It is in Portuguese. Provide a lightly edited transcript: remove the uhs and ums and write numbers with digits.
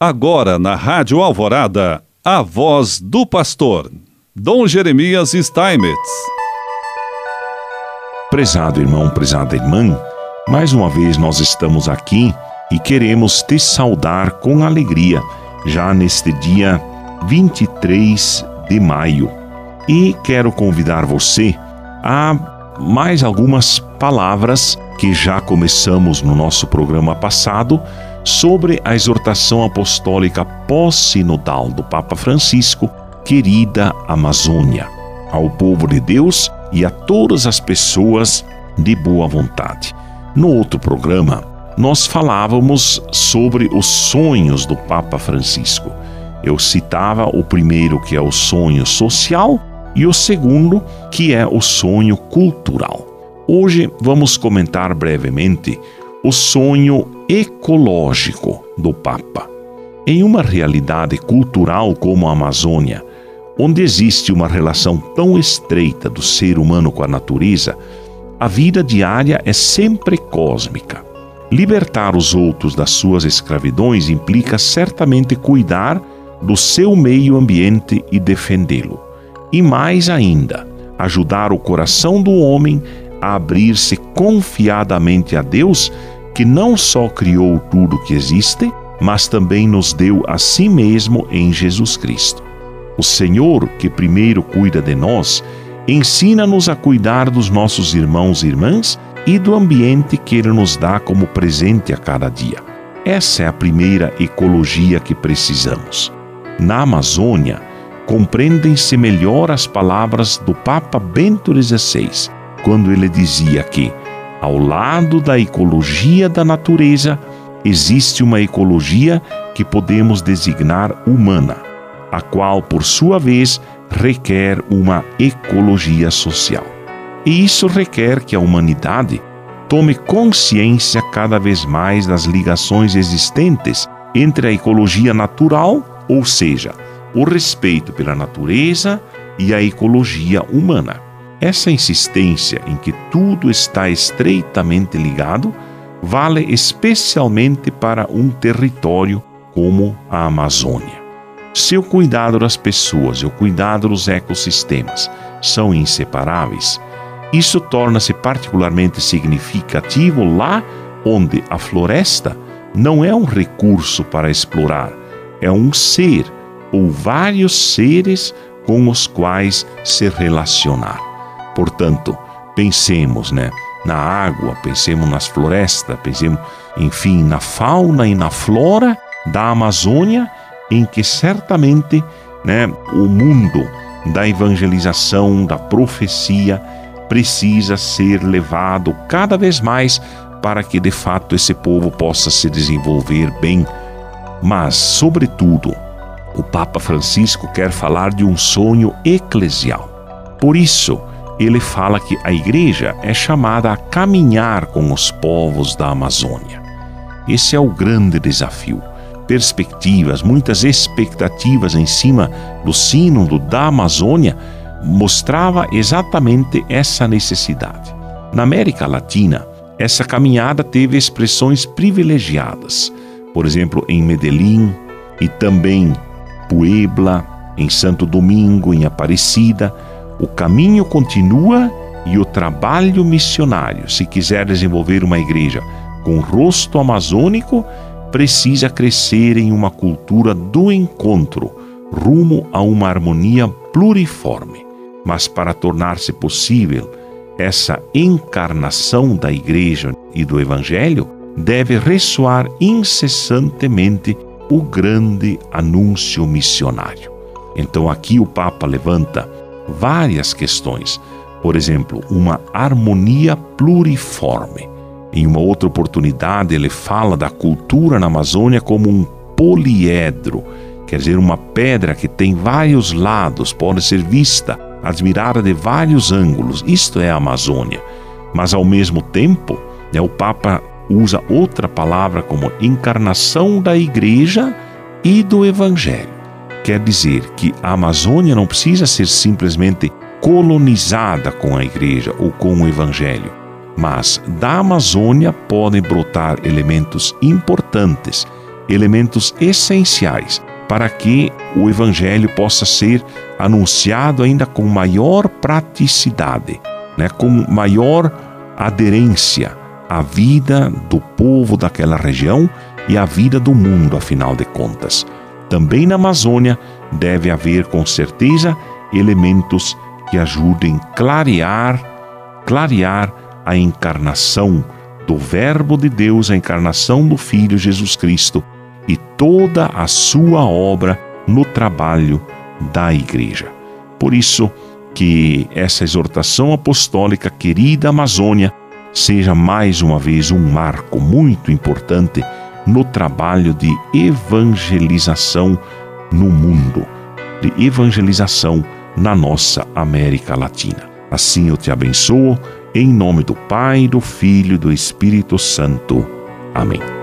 Agora na Rádio Alvorada, a voz do pastor, Dom Jeremias Steinmetz. Prezado irmão, prezada irmã, mais uma vez nós estamos aqui e queremos te saudar com alegria, já neste dia 23 de maio. E quero convidar você a mais algumas palavras que já começamos no nosso programa passado sobre a exortação apostólica pós-sinodal do Papa Francisco, Querida Amazônia, ao povo de Deus e a todas as pessoas de boa vontade. No outro programa, nós falávamos sobre os sonhos do Papa Francisco. Eu citava o primeiro, que é o sonho social, e o segundo, que é o sonho cultural. Hoje vamos comentar brevemente o sonho ecológico do Papa. Em uma realidade cultural como a Amazônia, onde existe uma relação tão estreita do ser humano com a natureza, a vida diária é sempre cósmica. Libertar os outros das suas escravidões implica certamente cuidar do seu meio ambiente e defendê-lo. E mais ainda, ajudar o coração do homem a abrir-se confiadamente a Deus, que não só criou tudo que existe, mas também nos deu a si mesmo em Jesus Cristo. O Senhor, que primeiro cuida de nós, ensina-nos a cuidar dos nossos irmãos e irmãs e do ambiente que Ele nos dá como presente a cada dia. Essa é a primeira ecologia que precisamos. Na Amazônia, compreendem-se melhor as palavras do Papa Bento XVI, quando ele dizia que, ao lado da ecologia da natureza, existe uma ecologia que podemos designar humana, a qual, por sua vez, requer uma ecologia social. E isso requer que a humanidade tome consciência cada vez mais das ligações existentes entre a ecologia natural, ou seja, o respeito pela natureza, e a ecologia humana. Essa insistência em que tudo está estreitamente ligado vale especialmente para um território como a Amazônia. Se o cuidado das pessoas e o cuidado dos ecossistemas são inseparáveis, isso torna-se particularmente significativo lá onde a floresta não é um recurso para explorar, é um ser ou vários seres com os quais se relacionar. Portanto, pensemos, na água, pensemos nas florestas, pensemos, enfim, na fauna e na flora da Amazônia, em que certamente o mundo da evangelização, da profecia, precisa ser levado cada vez mais para que, de fato, esse povo possa se desenvolver bem. Mas, sobretudo, o Papa Francisco quer falar de um sonho eclesial. Por isso, ele fala que a Igreja é chamada a caminhar com os povos da Amazônia. Esse é o grande desafio. Perspectivas, muitas expectativas em cima do sínodo da Amazônia mostrava exatamente essa necessidade. Na América Latina, essa caminhada teve expressões privilegiadas. Por exemplo, em Medellín e também Puebla, em Santo Domingo, em Aparecida, o caminho continua e o trabalho missionário, se quiser desenvolver uma igreja com rosto amazônico, precisa crescer em uma cultura do encontro, rumo a uma harmonia pluriforme. Mas para tornar-se possível essa encarnação da Igreja e do Evangelho, deve ressoar incessantemente o grande anúncio missionário. Então aqui o Papa levanta várias questões. Por exemplo, uma harmonia pluriforme. Em uma outra oportunidade, ele fala da cultura na Amazônia como um poliedro, quer dizer, uma pedra que tem vários lados, pode ser vista, admirada de vários ângulos. Isto é a Amazônia. Mas, ao mesmo tempo, o Papa usa outra palavra como encarnação da Igreja e do Evangelho. Quer dizer que a Amazônia não precisa ser simplesmente colonizada com a Igreja ou com o Evangelho, mas da Amazônia podem brotar elementos importantes elementos essenciais para que o Evangelho possa ser anunciado ainda com maior praticidade, né, com maior aderência à vida do povo daquela região e à vida do mundo, afinal de contas. Também na Amazônia deve haver, com certeza, elementos que ajudem a clarear a encarnação do Verbo de Deus, a encarnação do Filho Jesus Cristo e toda a sua obra no trabalho da Igreja. Por isso que essa exortação apostólica, Querida Amazônia, seja mais uma vez um marco muito importante no trabalho de evangelização no mundo, de evangelização na nossa América Latina. Assim eu te abençoo, em nome do Pai, do Filho e do Espírito Santo. Amém.